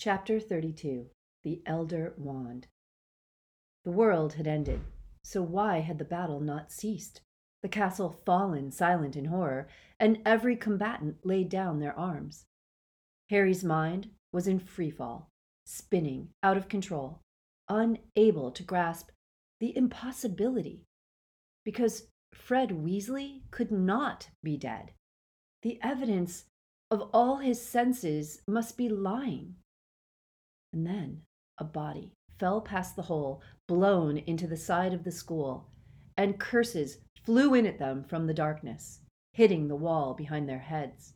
Chapter 32, The Elder Wand. The world had ended, so why had the battle not ceased? The castle fallen silent in horror, and every combatant laid down their arms. Harry's mind was in free fall, spinning out of control, unable to grasp the impossibility, because Fred Weasley could not be dead. The evidence of all his senses must be lying. And then a body fell past the hole, blown into the side of the school, and curses flew in at them from the darkness, hitting the wall behind their heads.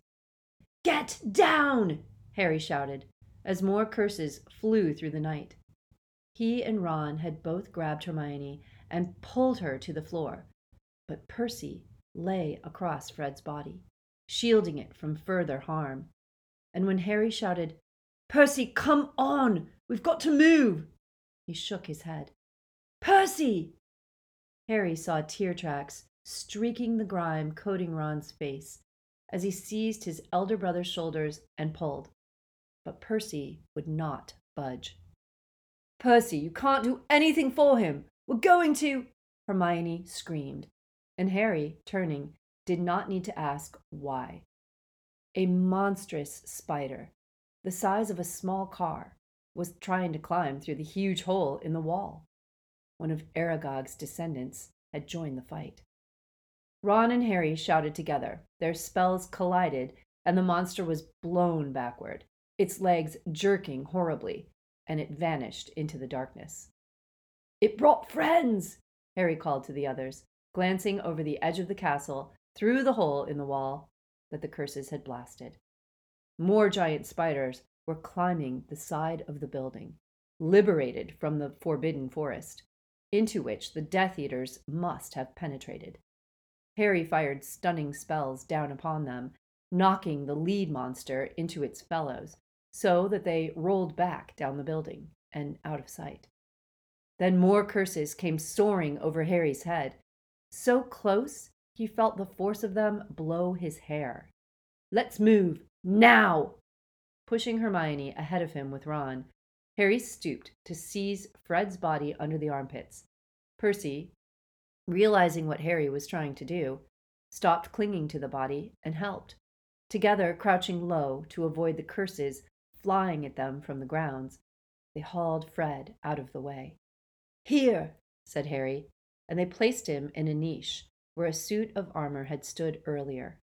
"Get down!" Harry shouted, as more curses flew through the night. He and Ron had both grabbed Hermione and pulled her to the floor, but Percy lay across Fred's body, shielding it from further harm. And when Harry shouted, "Percy, come on! We've got to move!" he shook his head. "Percy!" Harry saw tear tracks streaking the grime coating Ron's face as he seized his elder brother's shoulders and pulled. But Percy would not budge. "Percy, you can't do anything for him! We're going to!" Hermione screamed, and Harry, turning, did not need to ask why. A monstrous spider, the size of a small car, was trying to climb through the huge hole in the wall. One of Aragog's descendants had joined the fight. Ron and Harry shouted together. Their spells collided, and the monster was blown backward, its legs jerking horribly, and it vanished into the darkness. "It brought friends!" Harry called to the others, glancing over the edge of the castle through the hole in the wall that the curses had blasted. More giant spiders were climbing the side of the building, liberated from the forbidden forest, into which the Death Eaters must have penetrated. Harry fired stunning spells down upon them, knocking the lead monster into its fellows, so that they rolled back down the building and out of sight. Then more curses came soaring over Harry's head, so close he felt the force of them blow his hair. "Let's move, now!" Pushing Hermione ahead of him with Ron, Harry stooped to seize Fred's body under the armpits. Percy, realizing what Harry was trying to do, stopped clinging to the body and helped, together crouching low to avoid the curses flying at them from the grounds. They hauled Fred out of the way. "Here," said Harry, and they placed him in a niche where a suit of armor had stood earlier.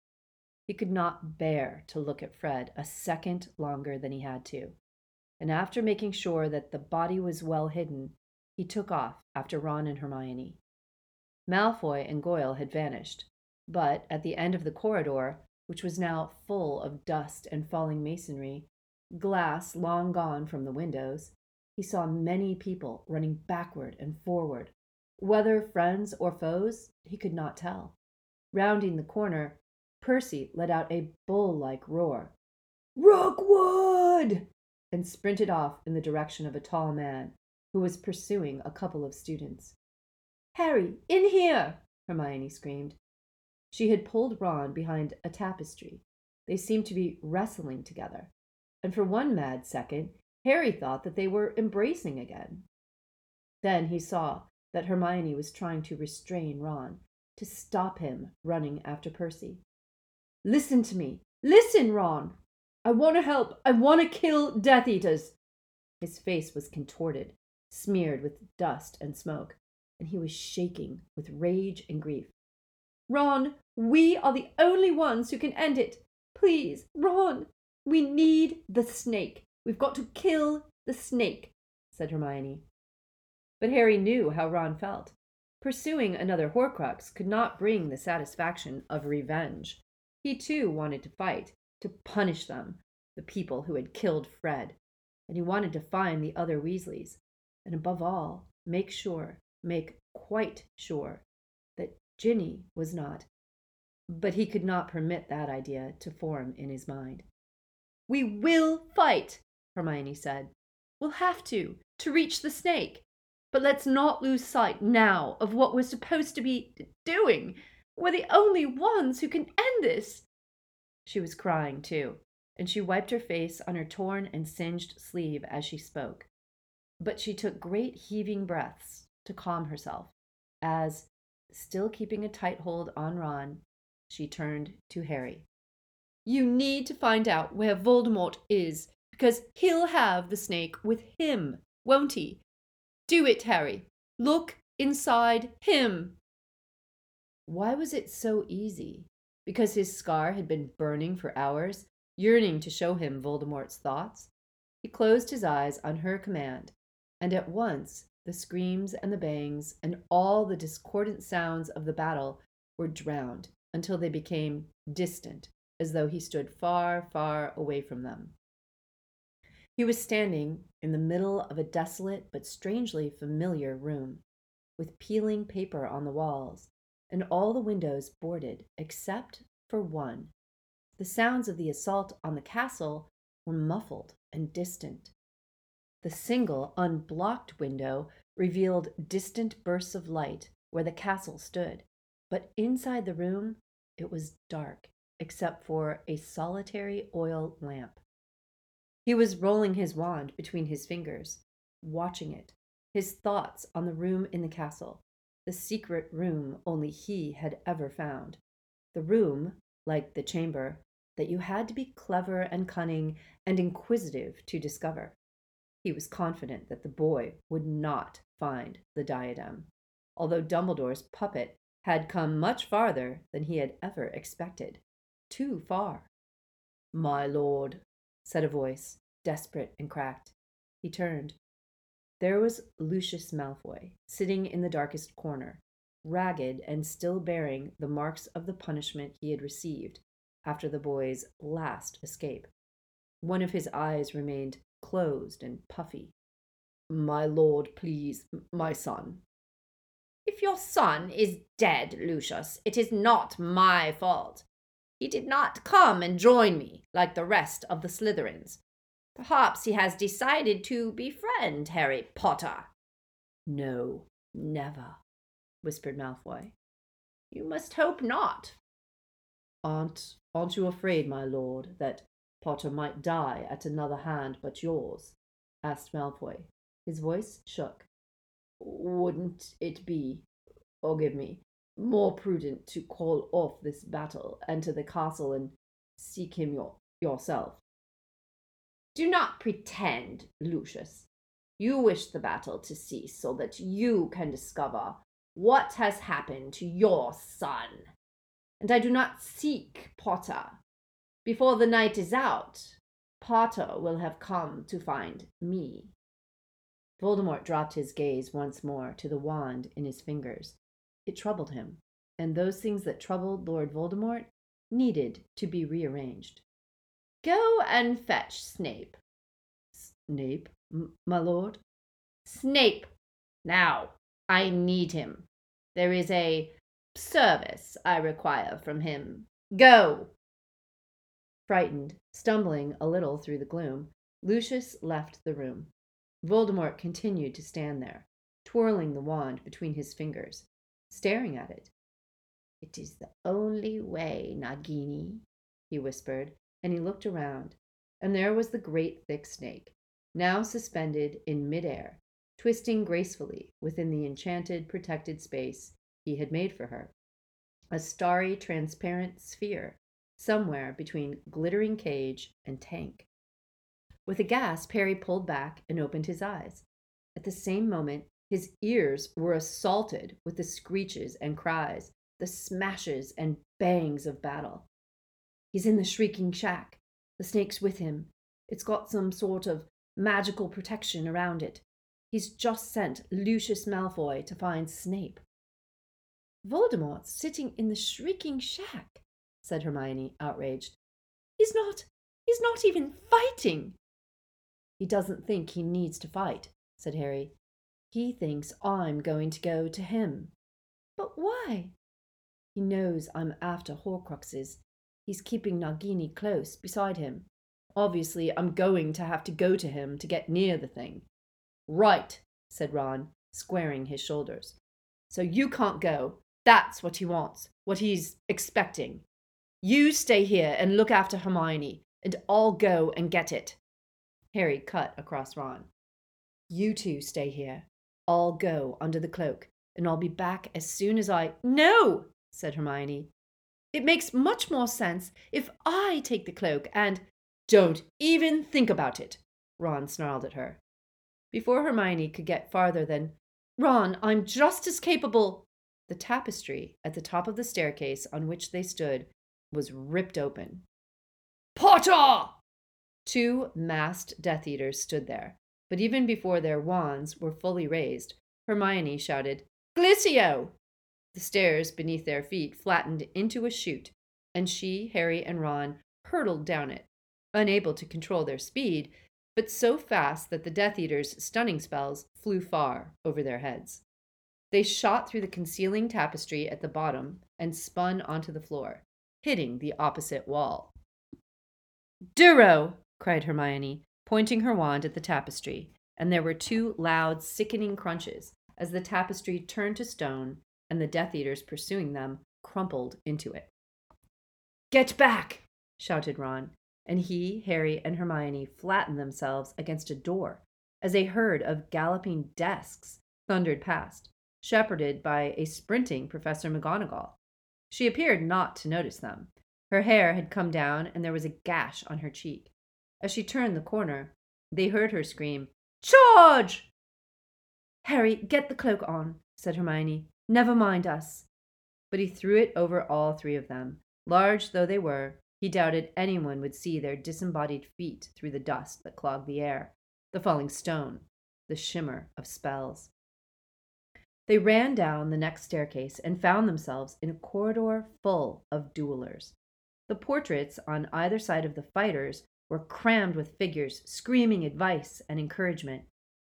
He could not bear to look at Fred a second longer than he had to, and after making sure that the body was well hidden, he took off after Ron and Hermione. Malfoy and Goyle had vanished, but at the end of the corridor, which was now full of dust and falling masonry, glass long gone from the windows, he saw many people running backward and forward. Whether friends or foes, he could not tell. Rounding the corner, Percy let out a bull-like roar, "Rockwood!" and sprinted off in the direction of a tall man who was pursuing a couple of students. "Harry, in here!" Hermione screamed. She had pulled Ron behind a tapestry. They seemed to be wrestling together, and for one mad second, Harry thought that they were embracing again. Then he saw that Hermione was trying to restrain Ron, to stop him running after Percy. "Listen to me. Listen, Ron. I want to help. I want to kill Death Eaters." His face was contorted, smeared with dust and smoke, and he was shaking with rage and grief. "Ron, we are the only ones who can end it. Please, Ron, we need the snake. We've got to kill the snake," said Hermione. But Harry knew how Ron felt. Pursuing another Horcrux could not bring the satisfaction of revenge. He, too, wanted to fight, to punish them, the people who had killed Fred, and he wanted to find the other Weasleys, and above all, make quite sure, that Ginny was not. But he could not permit that idea to form in his mind. "We will fight," Hermione said. "We'll have to reach the snake. But let's not lose sight now of what we're supposed to be doing. We're the only ones who can end this." She was crying, too, and she wiped her face on her torn and singed sleeve as she spoke. But she took great heaving breaths to calm herself, as, still keeping a tight hold on Ron, she turned to Harry. You need to find out where Voldemort is, because he'll have the snake with him, won't he? Do it, Harry. Look inside him. Why was it so easy? Because his scar had been burning for hours, yearning to show him Voldemort's thoughts. He closed his eyes on her command, and at once the screams and the bangs and all the discordant sounds of the battle were drowned until they became distant, as though he stood far, far away from them. He was standing in the middle of a desolate but strangely familiar room, with peeling paper on the walls, and all the windows boarded except for one. The sounds of the assault on the castle were muffled and distant. The single unblocked window revealed distant bursts of light where the castle stood, but inside the room it was dark except for a solitary oil lamp. He was rolling his wand between his fingers, watching it, his thoughts on the room in the castle, the secret room only he had ever found, the room, like the chamber, that you had to be clever and cunning and inquisitive to discover. He was confident that the boy would not find the diadem, although Dumbledore's puppet had come much farther than he had ever expected. Too far. My lord, said a voice, desperate and cracked. He turned. There was Lucius Malfoy, sitting in the darkest corner, ragged and still bearing the marks of the punishment he had received after the boy's last escape. One of his eyes remained closed and puffy. My lord, please, my son. If your son is dead, Lucius, it is not my fault. He did not come and join me like the rest of the Slytherins. Perhaps he has decided to befriend Harry Potter. No, never, whispered Malfoy. You must hope not. Aren't you afraid, my lord, that Potter might die at another hand but yours? Asked Malfoy. His voice shook. Wouldn't it be, forgive me, more prudent to call off this battle, enter the castle, and seek him yourself? Do not pretend, Lucius. You wish the battle to cease so that you can discover what has happened to your son. And I do not seek Potter. Before the night is out, Potter will have come to find me. Voldemort dropped his gaze once more to the wand in his fingers. It troubled him, and those things that troubled Lord Voldemort needed to be rearranged. Go and fetch Snape. Snape, my lord? Snape, now. I need him. There is a service I require from him. Go! Frightened, stumbling a little through the gloom, Lucius left the room. Voldemort continued to stand there, twirling the wand between his fingers, staring at it. It is the only way, Nagini, he whispered, and he looked around, and there was the great thick snake, now suspended in midair, twisting gracefully within the enchanted, protected space he had made for her, a starry, transparent sphere, somewhere between glittering cage and tank. With a gasp, Harry pulled back and opened his eyes. At the same moment, his ears were assaulted with the screeches and cries, the smashes and bangs of battle. He's in the Shrieking Shack. The snake's with him. It's got some sort of magical protection around it. He's just sent Lucius Malfoy to find Snape. Voldemort's sitting in the Shrieking Shack, said Hermione, outraged. He's not even fighting. He doesn't think he needs to fight, said Harry. He thinks I'm going to go to him. But why? He knows I'm after Horcruxes. He's keeping Nagini close beside him. Obviously, I'm going to have to go to him to get near the thing. Right, said Ron, squaring his shoulders. So you can't go. That's what he wants, what he's expecting. You stay here and look after Hermione, and I'll go and get it. Harry cut across Ron. You two stay here. I'll go under the cloak, and I'll be back as soon as I... No, said Hermione. It makes much more sense if I take the cloak and... Don't even think about it, Ron snarled at her. Before Hermione could get farther than, Ron, I'm just as capable... The tapestry at the top of the staircase on which they stood was ripped open. Potter! Two masked Death Eaters stood there, but even before their wands were fully raised, Hermione shouted, Glissio! The stairs beneath their feet flattened into a chute, and she, Harry, and Ron hurtled down it, unable to control their speed, but so fast that the Death Eaters' stunning spells flew far over their heads. They shot through the concealing tapestry at the bottom and spun onto the floor, hitting the opposite wall. Duro! Cried Hermione, pointing her wand at the tapestry, and there were two loud, sickening crunches as the tapestry turned to stone and the Death Eaters pursuing them crumpled into it. Get back! Shouted Ron, and he, Harry, and Hermione flattened themselves against a door as a herd of galloping desks thundered past, shepherded by a sprinting Professor McGonagall. She appeared not to notice them. Her hair had come down, and there was a gash on her cheek. As she turned the corner, they heard her scream, Charge! Harry, get the cloak on, said Hermione. Never mind us. But he threw it over all three of them. Large though they were, he doubted anyone would see their disembodied feet through the dust that clogged the air, the falling stone, the shimmer of spells. They ran down the next staircase and found themselves in a corridor full of duelers. The portraits on either side of the fighters were crammed with figures screaming advice and encouragement,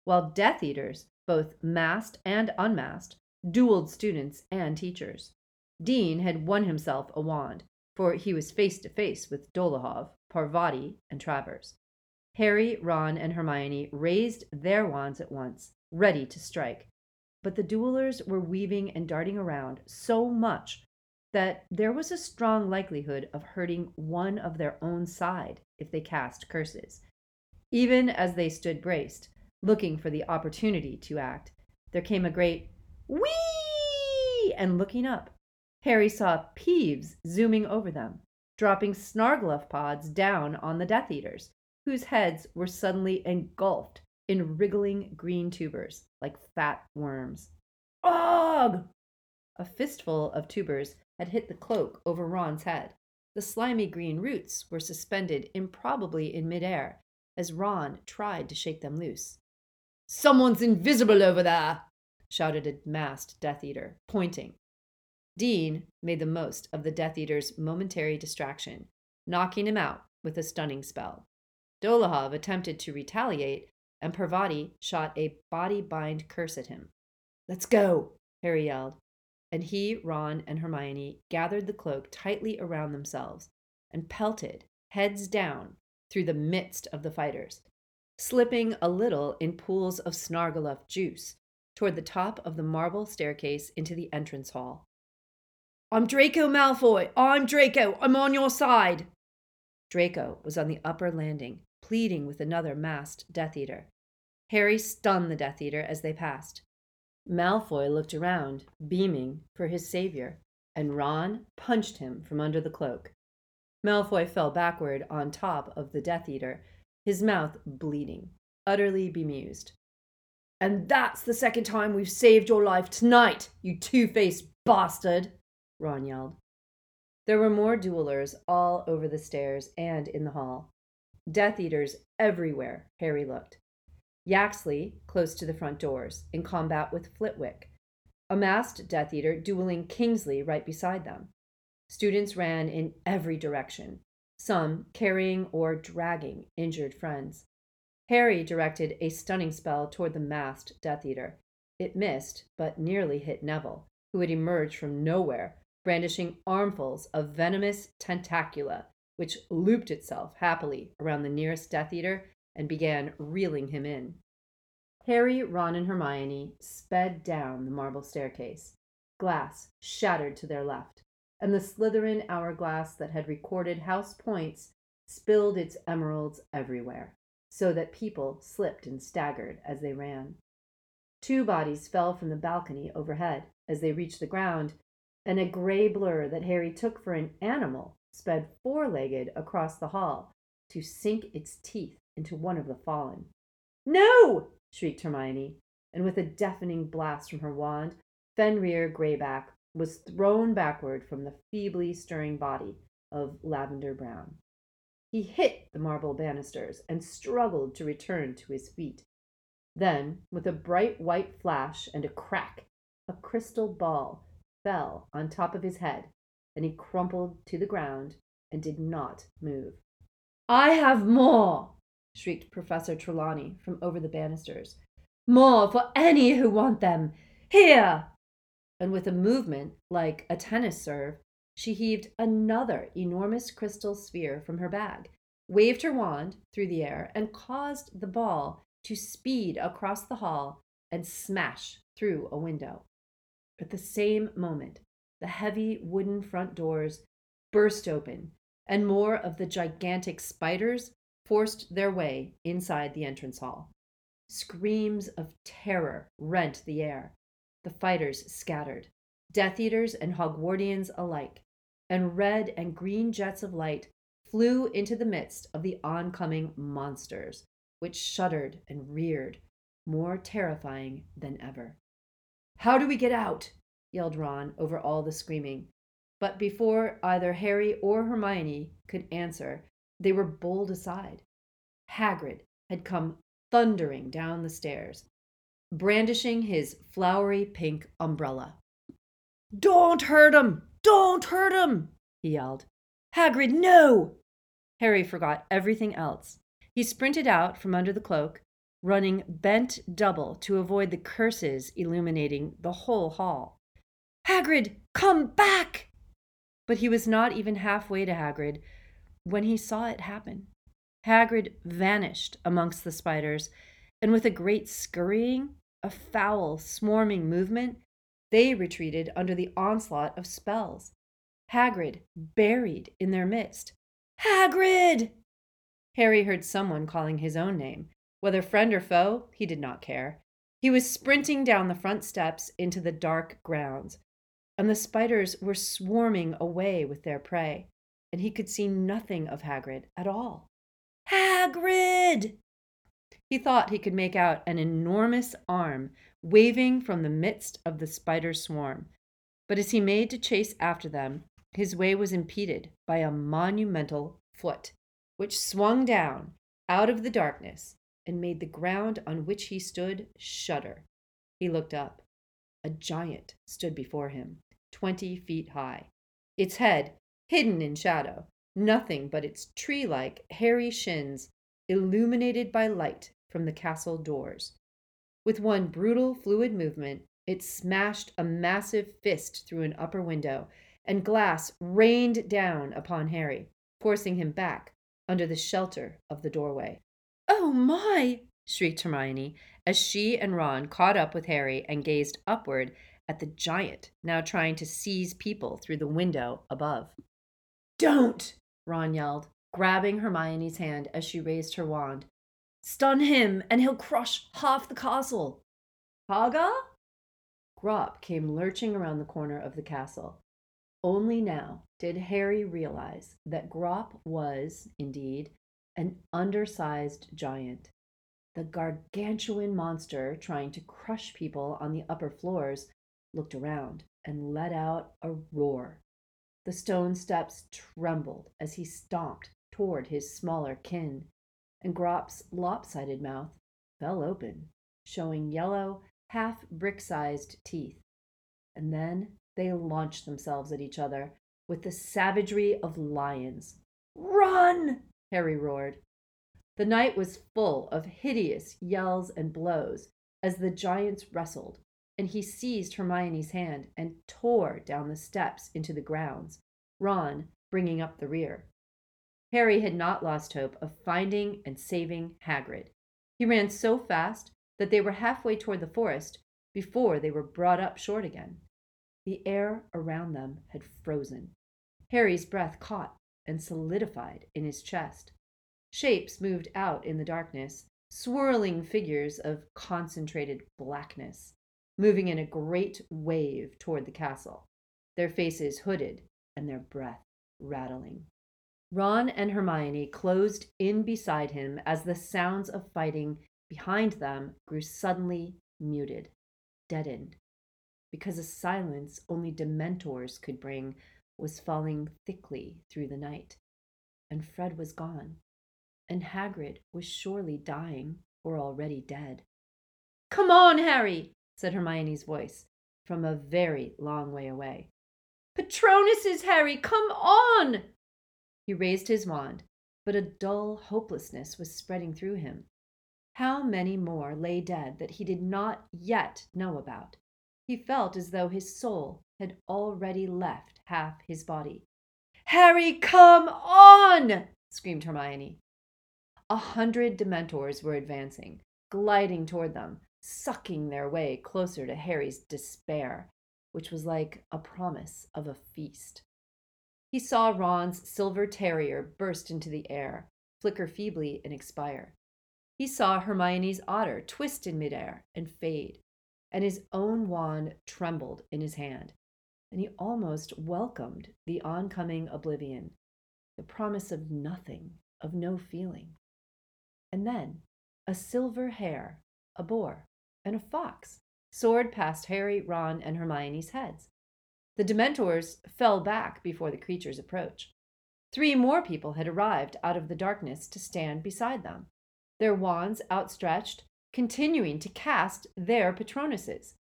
while Death Eaters, both masked and unmasked, dueled students and teachers. Dean had won himself a wand, for he was face to face with Dolohov, Parvati, and Travers. Harry, Ron, and Hermione raised their wands at once, ready to strike, but the duelers were weaving and darting around so much that there was a strong likelihood of hurting one of their own side if they cast curses. Even as they stood braced, looking for the opportunity to act, there came a great whee! And looking up, Harry saw Peeves zooming over them, dropping Snargaluff pods down on the Death Eaters, whose heads were suddenly engulfed in wriggling green tubers like fat worms. Ugh! A fistful of tubers had hit the cloak over Ron's head. The slimy green roots were suspended improbably in midair as Ron tried to shake them loose. Someone's invisible over there, shouted a masked Death Eater, pointing. Dean made the most of the Death Eater's momentary distraction, knocking him out with a stunning spell. Dolohov attempted to retaliate, and Parvati shot a body-bind curse at him. Let's go, Harry yelled. And he, Ron, and Hermione gathered the cloak tightly around themselves and pelted, heads down, through the midst of the fighters, slipping a little in pools of Snargaluff juice toward the top of the marble staircase into the entrance hall. I'm Draco Malfoy! I'm Draco! I'm on your side! Draco was on the upper landing, pleading with another masked Death Eater. Harry stunned the Death Eater as they passed. Malfoy looked around, beaming for his savior, and Ron punched him from under the cloak. Malfoy fell backward on top of the Death Eater, his mouth bleeding, utterly bemused. And that's the second time we've saved your life tonight, you two-faced bastard, Ron yelled. There were more duelers all over the stairs and in the hall. Death Eaters everywhere, Harry looked. Yaxley, close to the front doors, in combat with Flitwick, a masked Death Eater dueling Kingsley right beside them. Students ran in every direction, some carrying or dragging injured friends. Harry directed a stunning spell toward the masked Death Eater. It missed, but nearly hit Neville, who had emerged from nowhere, brandishing armfuls of venomous tentacula, which looped itself happily around the nearest Death Eater and began reeling him in. Harry, Ron, and Hermione sped down the marble staircase, glass shattered to their left, and the Slytherin hourglass that had recorded house points spilled its emeralds everywhere, so that people slipped and staggered as they ran. Two bodies fell from the balcony overhead as they reached the ground, and a gray blur that Harry took for an animal sped four-legged across the hall to sink its teeth into one of the fallen. "No!" shrieked Hermione, and with a deafening blast from her wand, Fenrir Greyback was thrown backward from the feebly stirring body of Lavender Brown. He hit the marble banisters and struggled to return to his feet. Then, with a bright white flash and a crack, a crystal ball fell on top of his head, and he crumpled to the ground and did not move. "I have more!" shrieked Professor Trelawney from over the banisters. "More for any who want them! Here!" And with a movement like a tennis serve, she heaved another enormous crystal sphere from her bag, waved her wand through the air, and caused the ball to speed across the hall and smash through a window. At the same moment, the heavy wooden front doors burst open, and more of the gigantic spiders forced their way inside the entrance hall. Screams of terror rent the air. The fighters scattered, Death Eaters and Hogwartians alike, and red and green jets of light flew into the midst of the oncoming monsters, which shuddered and reared, more terrifying than ever. "How do we get out?" yelled Ron over all the screaming. But before either Harry or Hermione could answer, they were bowled aside. Hagrid had come thundering down the stairs, brandishing his flowery pink umbrella. "Don't hurt him! Don't hurt him!" he yelled. "Hagrid, no!" Harry forgot everything else. He sprinted out from under the cloak, running bent double to avoid the curses illuminating the whole hall. "Hagrid, come back!" But he was not even halfway to Hagrid when he saw it happen. Hagrid vanished amongst the spiders, and with a great scurrying, a foul, swarming movement, they retreated under the onslaught of spells, Hagrid buried in their midst. "Hagrid!" Harry heard someone calling his own name. Whether friend or foe, he did not care. He was sprinting down the front steps into the dark grounds, and the spiders were swarming away with their prey, and he could see nothing of Hagrid at all. "Hagrid!" He thought he could make out an enormous arm waving from the midst of the spider swarm. But as he made to chase after them, his way was impeded by a monumental foot, which swung down out of the darkness and made the ground on which he stood shudder. He looked up. A giant stood before him, 20 feet high, its head hidden in shadow, nothing but its tree-like, hairy shins illuminated by light from the castle doors. With one brutal, fluid movement, it smashed a massive fist through an upper window, and glass rained down upon Harry, forcing him back under the shelter of the doorway. "Oh, my!" shrieked Hermione, as she and Ron caught up with Harry and gazed upward at the giant, now trying to seize people through the window above. "Don't!" Ron yelled, grabbing Hermione's hand as she raised her wand. "Stun him, and he'll crush half the castle." "Haga?" Grawp came lurching around the corner of the castle. Only now did Harry realize that Grawp was, indeed, an undersized giant. The gargantuan monster trying to crush people on the upper floors looked around and let out a roar. The stone steps trembled as he stomped toward his smaller kin, and Grawp's lopsided mouth fell open, showing yellow, half-brick-sized teeth. And then they launched themselves at each other with the savagery of lions. "Run!" Harry roared. The night was full of hideous yells and blows as the giants wrestled, and he seized Hermione's hand and tore down the steps into the grounds, Ron bringing up the rear. Harry had not lost hope of finding and saving Hagrid. He ran so fast that they were halfway toward the forest before they were brought up short again. The air around them had frozen. Harry's breath caught and solidified in his chest. Shapes moved out in the darkness, swirling figures of concentrated blackness, moving in a great wave toward the castle, their faces hooded and their breath rattling. Ron and Hermione closed in beside him as the sounds of fighting behind them grew suddenly muted, deadened, because a silence only Dementors could bring was falling thickly through the night. And Fred was gone, and Hagrid was surely dying or already dead. "Come on, Harry," said Hermione's voice from a very long way away. "Patronus is Harry, come on!" He raised his wand, but a dull hopelessness was spreading through him. How many more lay dead that he did not yet know about? He felt as though his soul had already left half his body. "Harry, come on!" screamed Hermione. 100 Dementors were advancing, gliding toward them, sucking their way closer to Harry's despair, which was like a promise of a feast. He saw Ron's silver terrier burst into the air, flicker feebly and expire. He saw Hermione's otter twist in midair and fade, and his own wand trembled in his hand, and he almost welcomed the oncoming oblivion, the promise of nothing, of no feeling. And then a silver hare, a boar, and a fox soared past Harry, Ron, and Hermione's heads. The Dementors fell back before the creature's approach. 3 more people had arrived out of the darkness to stand beside them, their wands outstretched, continuing to cast their Patronuses.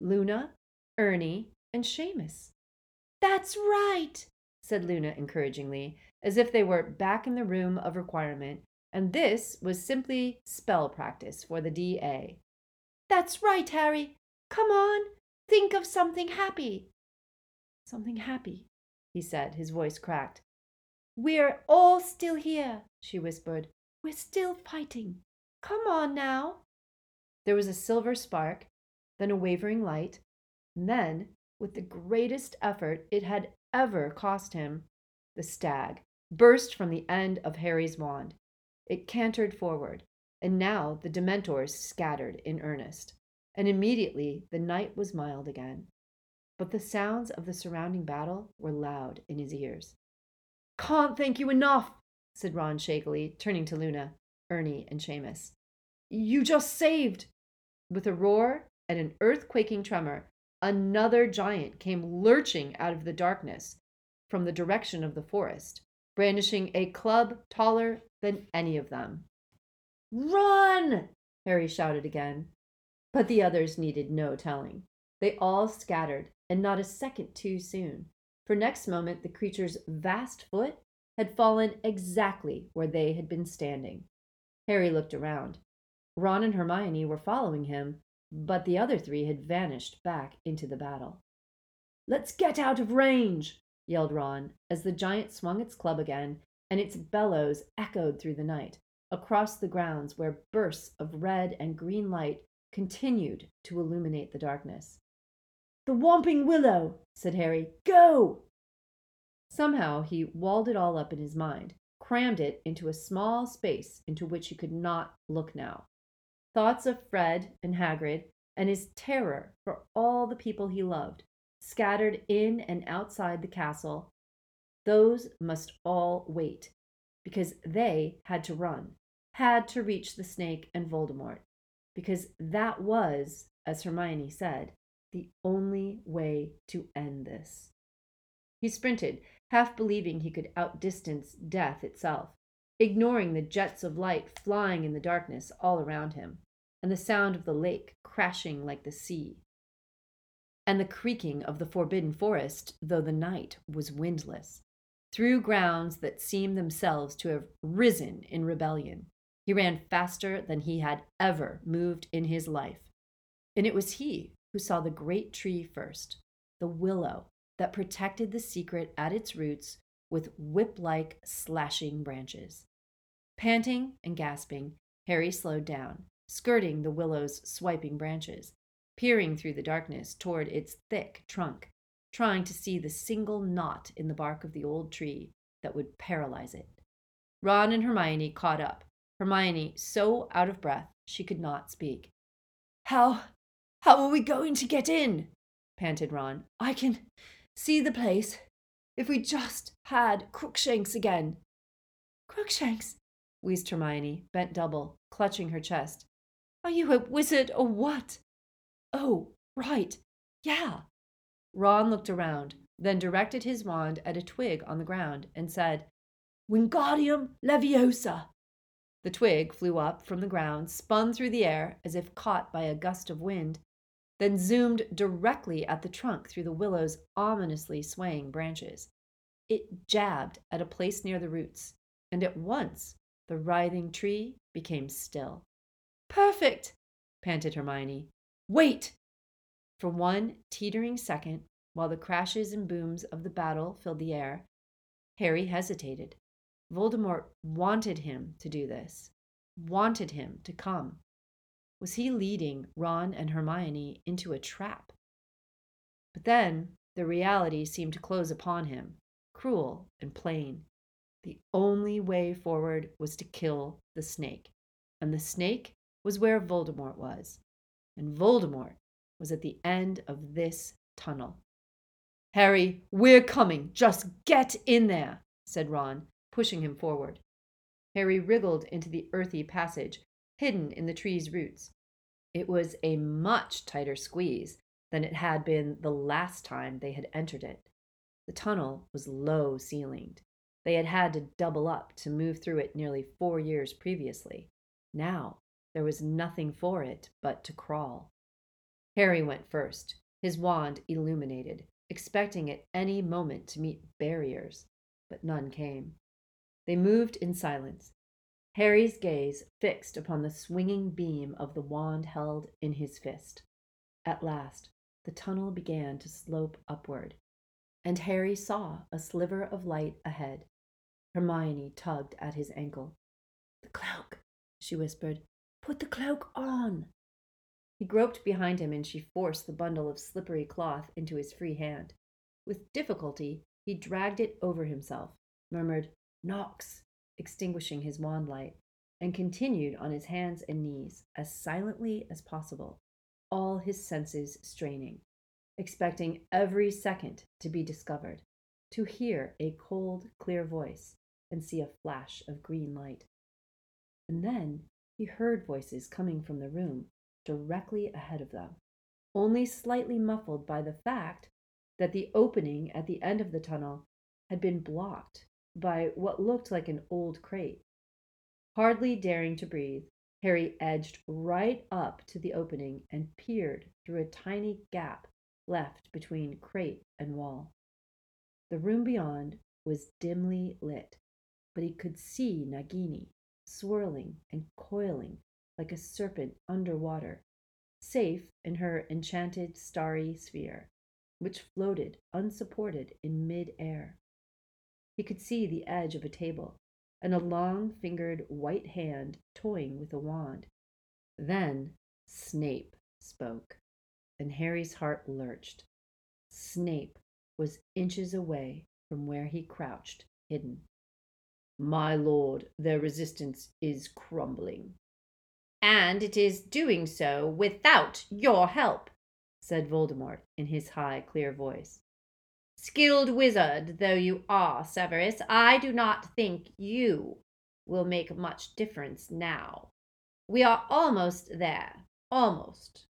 Luna, Ernie, and Seamus. "That's right," said Luna encouragingly, as if they were back in the room of requirement, and this was simply spell practice for the DA. "That's right, Harry. Come on, think of something happy." "Something happy," he said, his voice cracked. "We're all still here," she whispered. "We're still fighting. Come on now." There was a silver spark, then a wavering light, and then, with the greatest effort it had ever cost him, the stag burst from the end of Harry's wand. It cantered forward, and now the Dementors scattered in earnest, and immediately the night was mild again. But the sounds of the surrounding battle were loud in his ears. "Can't thank you enough," said Ron shakily, turning to Luna, Ernie, and Seamus. "You just saved—" With a roar and an earth-quaking tremor, another giant came lurching out of the darkness from the direction of the forest, brandishing a club taller than any of them. "Run!" Harry shouted again. But the others needed no telling. They all scattered, and not a second too soon, for next moment the creature's vast foot had fallen exactly where they had been standing. Harry looked around. Ron and Hermione were following him, but the other 3 had vanished back into the battle. "Let's get out of range!" yelled Ron, as the giant swung its club again, and its bellows echoed through the night, across the grounds where bursts of red and green light continued to illuminate the darkness. "The Whomping Willow," said Harry. "Go!" Somehow he walled it all up in his mind, crammed it into a small space into which he could not look now. Thoughts of Fred and Hagrid, and his terror for all the people he loved, scattered in and outside the castle. Those must all wait, because they had to run, had to reach the Snake and Voldemort, because that was, as Hermione said, the only way to end this. He sprinted, half believing he could outdistance death itself, ignoring the jets of light flying in the darkness all around him, and the sound of the lake crashing like the sea, and the creaking of the forbidden forest, though the night was windless, through grounds that seemed themselves to have risen in rebellion. He ran faster than he had ever moved in his life, and it was he who saw the great tree first, the willow that protected the secret at its roots with whip-like slashing branches. Panting and gasping, Harry slowed down, skirting the willow's swiping branches, peering through the darkness toward its thick trunk, trying to see the single knot in the bark of the old tree that would paralyze it. Ron and Hermione caught up. Hermione, so out of breath, she could not speak. How are we going to get in? Panted Ron. I can see the place. If we just had Crookshanks again. Crookshanks? Wheezed Hermione, bent double, clutching her chest. Are you a wizard or what? Oh, right. Yeah. Ron looked around, then directed his wand at a twig on the ground and said, Wingardium Leviosa. The twig flew up from the ground, spun through the air as if caught by a gust of wind, then zoomed directly at the trunk through the willow's ominously swaying branches. It jabbed at a place near the roots, and at once the writhing tree became still. Perfect, panted Hermione. Wait! For one teetering second, while the crashes and booms of the battle filled the air, Harry hesitated. Voldemort wanted him to do this, wanted him to come. Was he leading Ron and Hermione into a trap? But then the reality seemed to close upon him, cruel and plain. The only way forward was to kill the snake, and the snake was where Voldemort was, and Voldemort was at the end of this tunnel. Harry, we're coming. Just get in there, said Ron, pushing him forward. Harry wriggled into the earthy passage, hidden in the tree's roots. It was a much tighter squeeze than it had been the last time they had entered it. The tunnel was low-ceilinged. They had had to double up to move through it nearly 4 years previously. Now there was nothing for it but to crawl. Harry went first, his wand illuminated, expecting at any moment to meet barriers, but none came. They moved in silence, Harry's gaze fixed upon the swinging beam of the wand held in his fist. At last, the tunnel began to slope upward, and Harry saw a sliver of light ahead. Hermione tugged at his ankle. The cloak, she whispered. Put the cloak on. He groped behind him, and she forced the bundle of slippery cloth into his free hand. With difficulty, he dragged it over himself, murmured, Knox, extinguishing his wand light, and continued on his hands and knees, as silently as possible, all his senses straining, expecting every second to be discovered, to hear a cold, clear voice, and see a flash of green light. And then he heard voices coming from the room, directly ahead of them, only slightly muffled by the fact that the opening at the end of the tunnel had been blocked by what looked like an old crate. Hardly daring to breathe, Harry edged right up to the opening and peered through a tiny gap left between crate and wall. The room beyond was dimly lit, but he could see Nagini swirling and coiling like a serpent underwater, safe in her enchanted starry sphere, which floated unsupported in mid-air. He could see the edge of a table, and a long-fingered white hand toying with a wand. Then Snape spoke, and Harry's heart lurched. Snape was inches away from where he crouched, hidden. My lord, their resistance is crumbling. And it is doing so without your help, said Voldemort in his high, clear voice. Skilled wizard though you are, Severus, I do not think you will make much difference now. We are almost there, almost.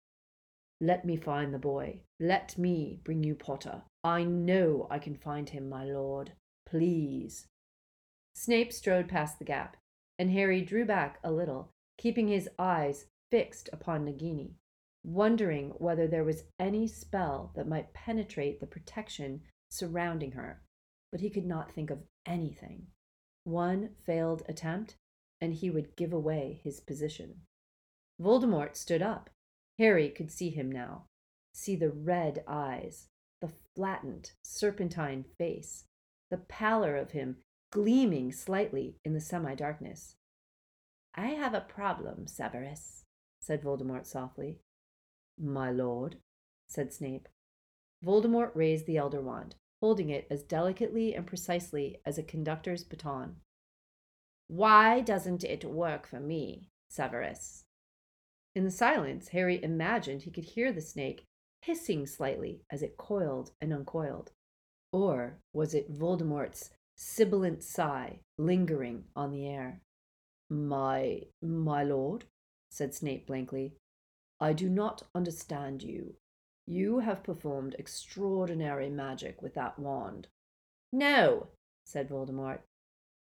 Let me find the boy. Let me bring you Potter. I know I can find him, my lord. Please. Snape strode past the gap, and Harry drew back a little, keeping his eyes fixed upon Nagini, wondering whether there was any spell that might penetrate the protection surrounding her, but he could not think of anything. One failed attempt, and he would give away his position. Voldemort stood up. Harry could see him now, see the red eyes, the flattened, serpentine face, the pallor of him gleaming slightly in the semi-darkness. I have a problem, Severus, said Voldemort softly. My lord, said Snape. Voldemort raised the Elder Wand, holding it as delicately and precisely as a conductor's baton. "Why doesn't it work for me, Severus?" In the silence, Harry imagined he could hear the snake hissing slightly as it coiled and uncoiled. Or was it Voldemort's sibilant sigh lingering on the air? My lord, said Snape blankly, I do not understand you. You have performed extraordinary magic with that wand. No, said Voldemort.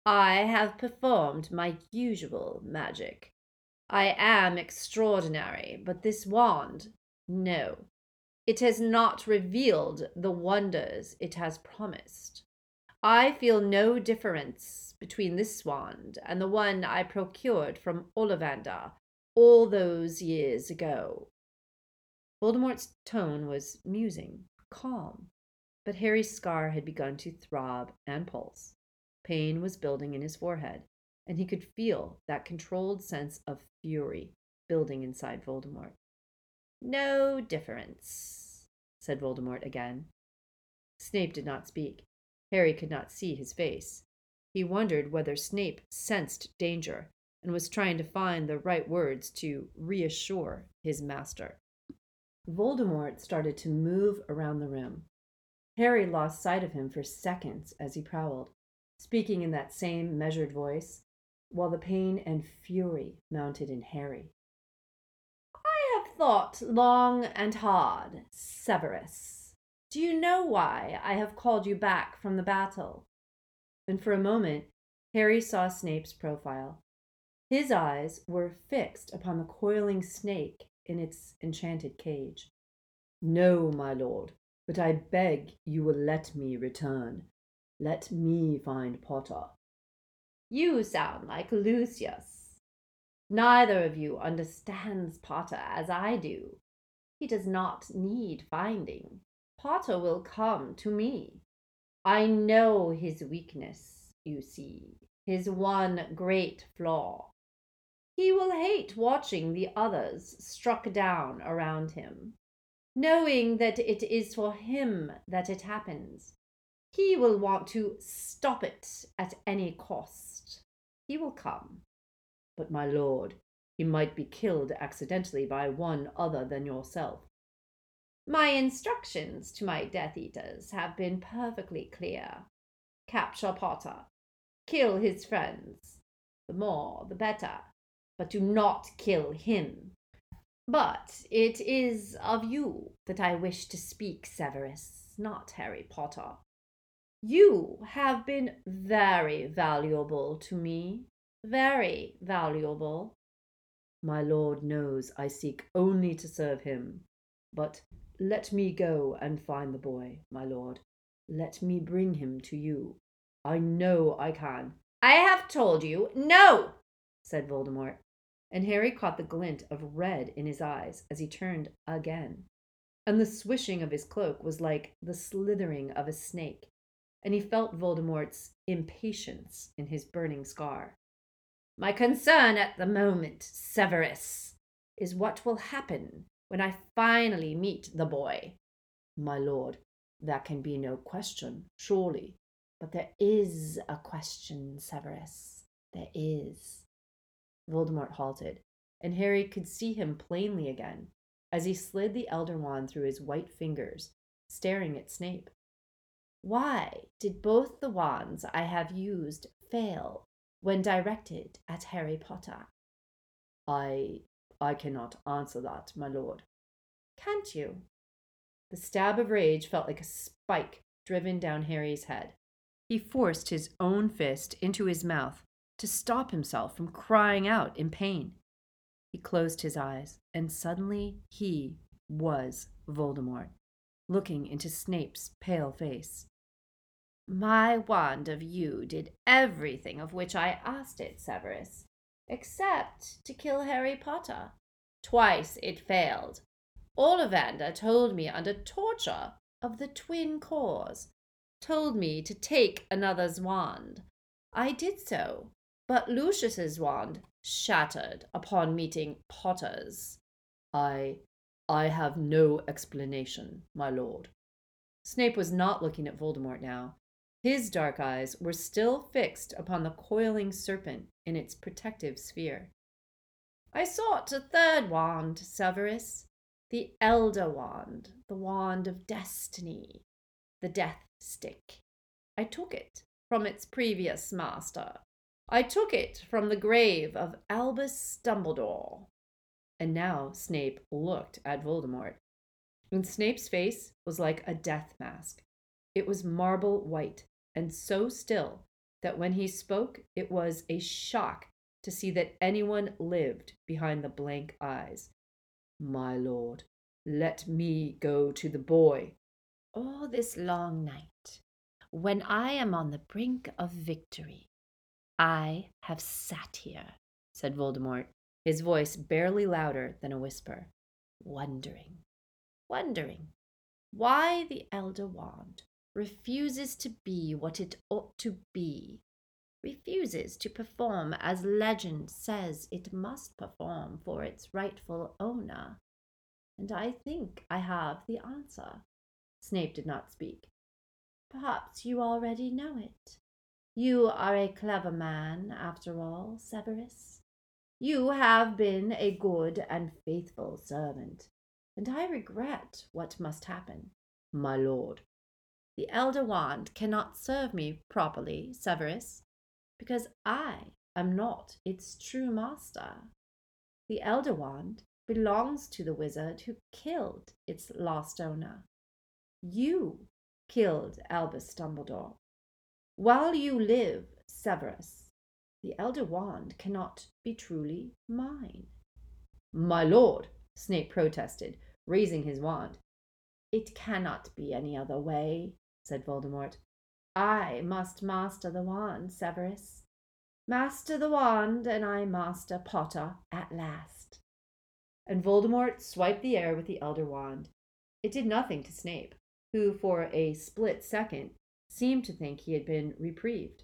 I have performed my usual magic. I am extraordinary, but this wand, no. It has not revealed the wonders it has promised. I feel no difference between this wand and the one I procured from Ollivander all those years ago. Voldemort's tone was musing, calm, but Harry's scar had begun to throb and pulse. Pain was building in his forehead, and he could feel that controlled sense of fury building inside Voldemort. No difference, said Voldemort again. Snape did not speak. Harry could not see his face. He wondered whether Snape sensed danger and was trying to find the right words to reassure his master. Voldemort started to move around the room. Harry lost sight of him for seconds as he prowled, speaking in that same measured voice, while the pain and fury mounted in Harry. I have thought long and hard, Severus. Do you know why I have called you back from the battle? And for a moment, Harry saw Snape's profile. His eyes were fixed upon the coiling snake in its enchanted cage. No, my lord, but I beg you will let me return. Let me find Potter. You sound like Lucius. Neither of you understands Potter as I do. He does not need finding. Potter will come to me. I know his weakness, you see, his one great flaw. He will hate watching the others struck down around him, knowing that it is for him that it happens. He will want to stop it at any cost. He will come. But, my lord, he might be killed accidentally by one other than yourself. My instructions to my Death Eaters have been perfectly clear. Capture Potter. Kill his friends. The more, the better. But do not kill him. But it is of you that I wish to speak, Severus, not Harry Potter. You have been very valuable to me, very valuable. My lord knows I seek only to serve him, but let me go and find the boy, my lord. Let me bring him to you. I know I can. I have told you no, said Voldemort, and Harry caught the glint of red in his eyes as he turned again, and the swishing of his cloak was like the slithering of a snake. And he felt Voldemort's impatience in his burning scar. My concern at the moment, Severus, is what will happen when I finally meet the boy. My lord, there can be no question, surely. But there is a question, Severus. There is. Voldemort halted, and Harry could see him plainly again as he slid the Elder Wand through his white fingers, staring at Snape. Why did both the wands I have used fail when directed at Harry Potter? I cannot answer that, my lord. Can't you? The stab of rage felt like a spike driven down Harry's head. He forced his own fist into his mouth to stop himself from crying out in pain. He closed his eyes, and suddenly he was Voldemort, looking into Snape's pale face. My wand of you did everything of which I asked it, Severus, except to kill Harry Potter. Twice it failed. Ollivander told me under torture of the twin cause, told me to take another's wand. I did so, but Lucius's wand shattered upon meeting Potter's. I have no explanation, my lord. Snape was not looking at Voldemort now. His dark eyes were still fixed upon the coiling serpent in its protective sphere. "I sought a third wand, Severus. The Elder Wand, the Wand of Destiny, the Death Stick. I took it from its previous master. I took it from the grave of Albus Dumbledore." And now Snape looked at Voldemort. And Snape's face was like a death mask. It was marble white and so still that when he spoke, it was a shock to see that anyone lived behind the blank eyes. "My lord, let me go to the boy. All this long night, when I am on the brink of victory, I have sat here," said Voldemort, his voice barely louder than a whisper, wondering why the Elder Wand refuses to be what it ought to be, refuses to perform as legend says it must perform for its rightful owner. And I think I have the answer." Snape did not speak. "Perhaps you already know it. You are a clever man, after all, Severus. You have been a good and faithful servant, and I regret what must happen." "My lord." "The Elder Wand cannot serve me properly, Severus, because I am not its true master. The Elder Wand belongs to the wizard who killed its lost owner. You killed Albus Dumbledore. While you live, Severus, the Elder Wand cannot be truly mine." "My lord," Snape protested, raising his wand. "It cannot be any other way," said Voldemort. "I must master the wand, Severus. Master the wand, and I master Potter at last." And Voldemort swiped the air with the Elder Wand. It did nothing to Snape, who for a split second seemed to think he had been reprieved.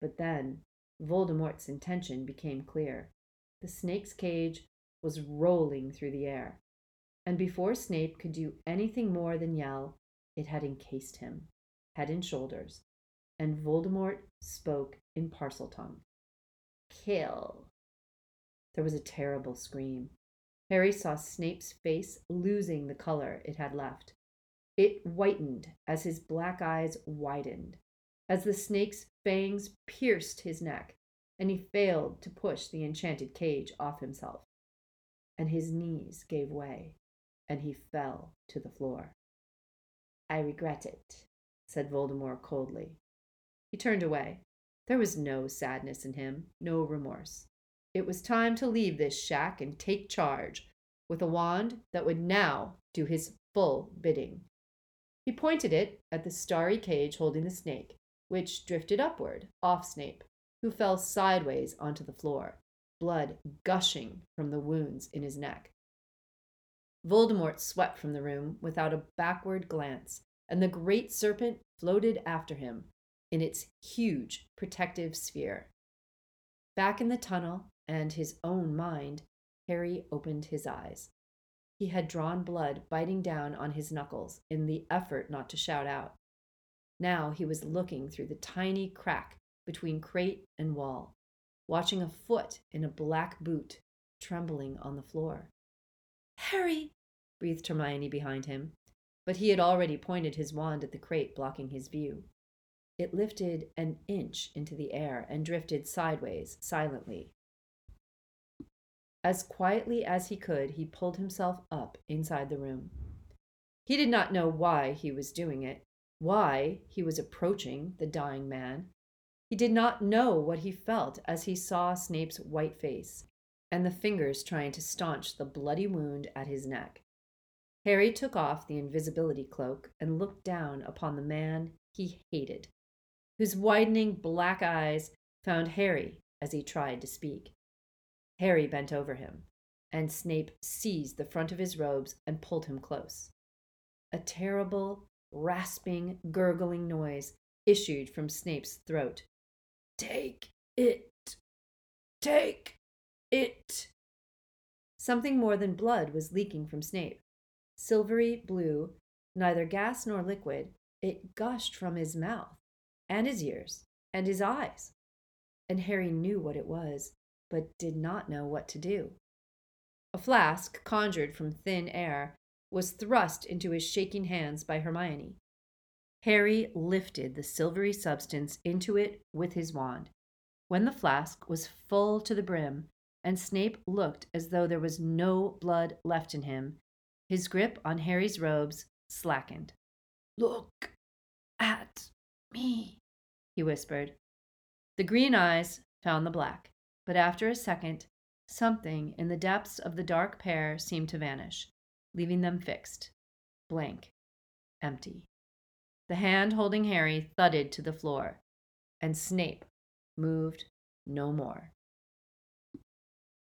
But then Voldemort's intention became clear. The snake's cage was rolling through the air, and before Snape could do anything more than yell, it had encased him, head and shoulders, and Voldemort spoke in Parseltongue. "Kill." There was a terrible scream. Harry saw Snape's face losing the color it had left. It whitened as his black eyes widened, as the snake's fangs pierced his neck, and he failed to push the enchanted cage off himself. And his knees gave way, and he fell to the floor. "I regret it," said Voldemort coldly. He turned away. There was no sadness in him, no remorse. It was time to leave this shack and take charge, with a wand that would now do his full bidding. He pointed it at the starry cage holding the snake, which drifted upward, off Snape, who fell sideways onto the floor, blood gushing from the wounds in his neck. Voldemort swept from the room without a backward glance, and the great serpent floated after him in its huge protective sphere. Back in the tunnel and his own mind, Harry opened his eyes. He had drawn blood biting down on his knuckles in the effort not to shout out. Now he was looking through the tiny crack between crate and wall, watching a foot in a black boot trembling on the floor. "Harry!" breathed Hermione behind him, but he had already pointed his wand at the crate blocking his view. It lifted an inch into the air and drifted sideways, silently. As quietly as he could, he pulled himself up inside the room. He did not know why he was doing it, why he was approaching the dying man. He did not know what he felt as he saw Snape's white face and the fingers trying to staunch the bloody wound at his neck. Harry took off the invisibility cloak and looked down upon the man he hated, whose widening black eyes found Harry as he tried to speak. Harry bent over him, and Snape seized the front of his robes and pulled him close. A terrible, rasping, gurgling noise issued from Snape's throat. "Take it! Take it!" Something more than blood was leaking from Snape. Silvery blue neither gas nor liquid, it gushed from his mouth, and his ears, and his eyes. And Harry knew what it was, but did not know what to do. A flask, conjured from thin air, was thrust into his shaking hands by Hermione. Harry lifted the silvery substance into it with his wand. When the flask was full to the brim, and Snape looked as though there was no blood left in him, his grip on Harry's robes slackened. "Look at me," he whispered. The green eyes found the black, but after a second, something in the depths of the dark pair seemed to vanish, leaving them fixed, blank, empty. The hand holding Harry thudded to the floor, and Snape moved no more.